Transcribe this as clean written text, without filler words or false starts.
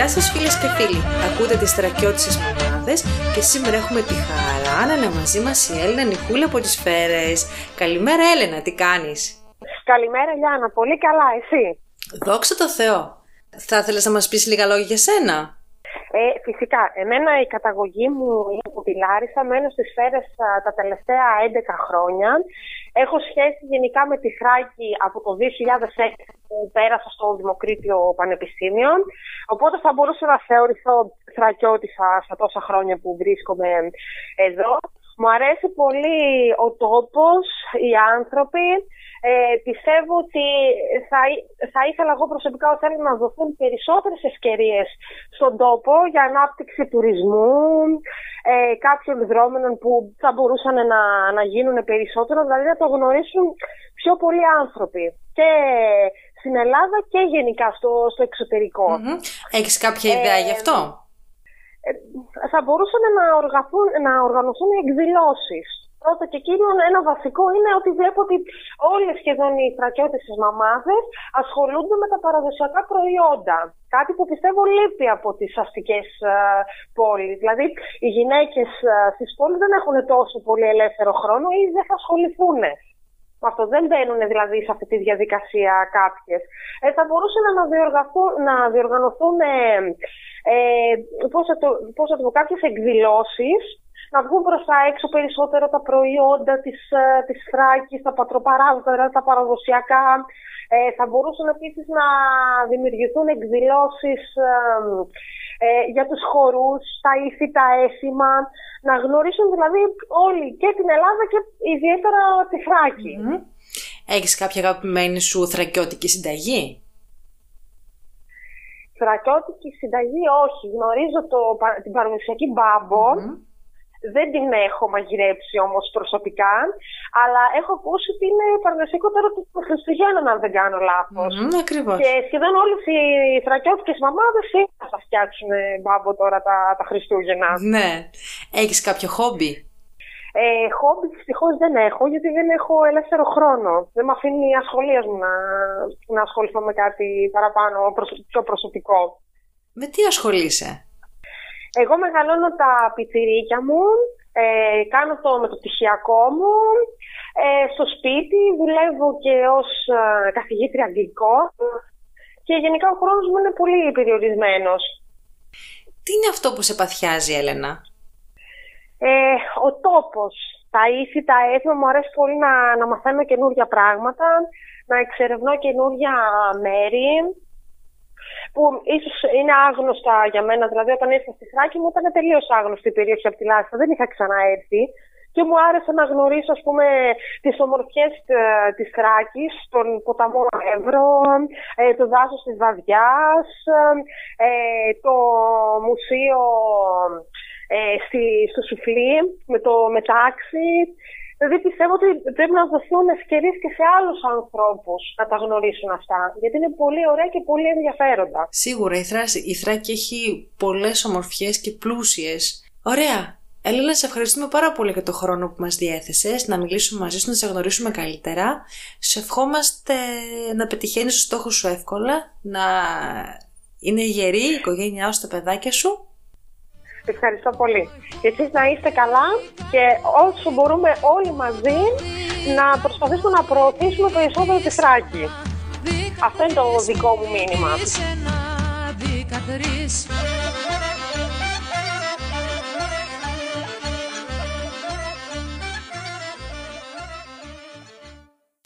Γεια σας φίλες και φίλοι, ακούτε τις θρακιώτισσες μαμάδες και σήμερα έχουμε τη χαρά να είναι μαζί μας η Ελένη Μιχούλη από τις Φέρρες. Καλημέρα Έλενα, τι κάνεις? Καλημέρα Γιάννα, πολύ καλά, εσύ? Δόξα τω Θεώ. Θα ήθελες να μας πεις λίγα λόγια για σένα? Φυσικά, εμένα η καταγωγή μου είναι από τη Λάρισα, μένω στις Φέρρες τα τελευταία 11 χρόνια. Έχω σχέση γενικά με τη Θράκη από το 2006 που πέρασα στο Δημοκρίτιο Πανεπιστήμιο. Οπότε θα μπορούσα να θεωρηθώ θρακιώτισσα στα τόσα χρόνια που βρίσκομαι εδώ. Μου αρέσει πολύ ο τόπος, οι άνθρωποι. Πιστεύω ότι θα ήθελα εγώ προσωπικά ότι θέλει να δοθούν περισσότερες ευκαιρίες στον τόπο για ανάπτυξη τουρισμού, κάποιων δρόμενων που θα μπορούσαν να γίνουν περισσότερο, δηλαδή να το γνωρίσουν πιο πολλοί άνθρωποι και στην Ελλάδα και γενικά στο εξωτερικό. Έχεις κάποια ιδέα γι' αυτό? Θα μπορούσαν να οργανωθούν εκδηλώσεις. Πρώτα και κύριο, ένα βασικό είναι ότι βλέπω ότι όλες σχεδόν οι θρακιώτισσες μαμάδες ασχολούνται με τα παραδοσιακά προϊόντα. Κάτι που πιστεύω λείπει από τις αστικές πόλεις. Δηλαδή, οι γυναίκες στις πόλεις δεν έχουν τόσο πολύ ελεύθερο χρόνο ή δεν θα ασχοληθούν. Με αυτό δεν μπαίνουν δηλαδή σε αυτή τη διαδικασία κάποιες. Θα μπορούσαν να διοργανωθούν κάποιες εκδηλώσεις, να βγουν προς τα έξω περισσότερο τα προϊόντα της Θράκης, τα πατροπαράδοτα, δηλαδή τα παραδοσιακά. Θα μπορούσαν επίσης να δημιουργηθούν εκδηλώσεις για τους χορούς, τα ήθη, τα έθιμα, να γνωρίσουν δηλαδή όλοι και την Ελλάδα και ιδιαίτερα τη Θράκη. Έχεις κάποια αγαπημένη σου θρακιώτικη συνταγή? Θρακιώτικη συνταγή όχι. Γνωρίζω την παραδοσιακή μπάμπο. Δεν την έχω μαγειρέψει όμως προσωπικά, αλλά έχω ακούσει ότι είναι παραδοσιακό πέρα του Χριστουγέννων, αν δεν κάνω λάθος. Ακριβώς. Και σχεδόν όλες οι θρακιώτικες μαμάδες θα φτιάξουν μπάμπο τώρα τα Χριστούγεννα. Ναι. Έχεις κάποιο χόμπι? Χόμπι δυστυχώς δεν έχω, γιατί δεν έχω ελεύθερο χρόνο. Δεν με αφήνει η ασχολία μου να ασχοληθώ με κάτι παραπάνω, πιο προσωπικό. Με τι ασχολείσαι? Εγώ μεγαλώνω τα πιτσιρίκια μου, κάνω το μεταπτυχιακό μου, στο σπίτι δουλεύω και ως καθηγήτρια αγγλικών και γενικά ο χρόνος μου είναι πολύ περιορισμένος. Τι είναι αυτό που σε παθιάζει, Έλενα? Ο τόπος, τα ήθη, τα έθιμα. Μου αρέσει πολύ να μαθαίνω καινούργια πράγματα, να εξερευνώ καινούργια μέρη που ίσως είναι άγνωστα για μένα. Δηλαδή, όταν ήρθα στη Θράκη μου, ήταν τελείως άγνωστη η περιοχή από τη Λάρισα. Δεν είχα ξαναέρθει και μου άρεσε να γνωρίσω, ας πούμε, τις ομορφιές της Θράκης, τον ποταμό Έβρο, το δάσος της Βαδιάς, το μουσείο στο Σουφλί, με το μετάξι. Δηλαδή πιστεύω ότι πρέπει να δοθούν ευκαιρίες και σε άλλους ανθρώπους να τα γνωρίσουν αυτά, γιατί είναι πολύ ωραία και πολύ ενδιαφέροντα. Σίγουρα η Θράκη έχει πολλές ομορφιές και πλούσιες. Ωραία. Έλενα, σε ευχαριστούμε πάρα πολύ για το χρόνο που μας διέθεσες, να μιλήσουμε μαζί σου, να σε γνωρίσουμε καλύτερα. Σε ευχόμαστε να πετυχαίνεις τους στόχους σου εύκολα, να είναι γερή η οικογένειά σου, τα παιδάκια σου. Ευχαριστώ πολύ. Και εσείς να είστε καλά και όσο μπορούμε όλοι μαζί να προσπαθήσουμε να προωθήσουμε περισσότερο τη Θράκη. Αυτό είναι το δικό μου μήνυμα.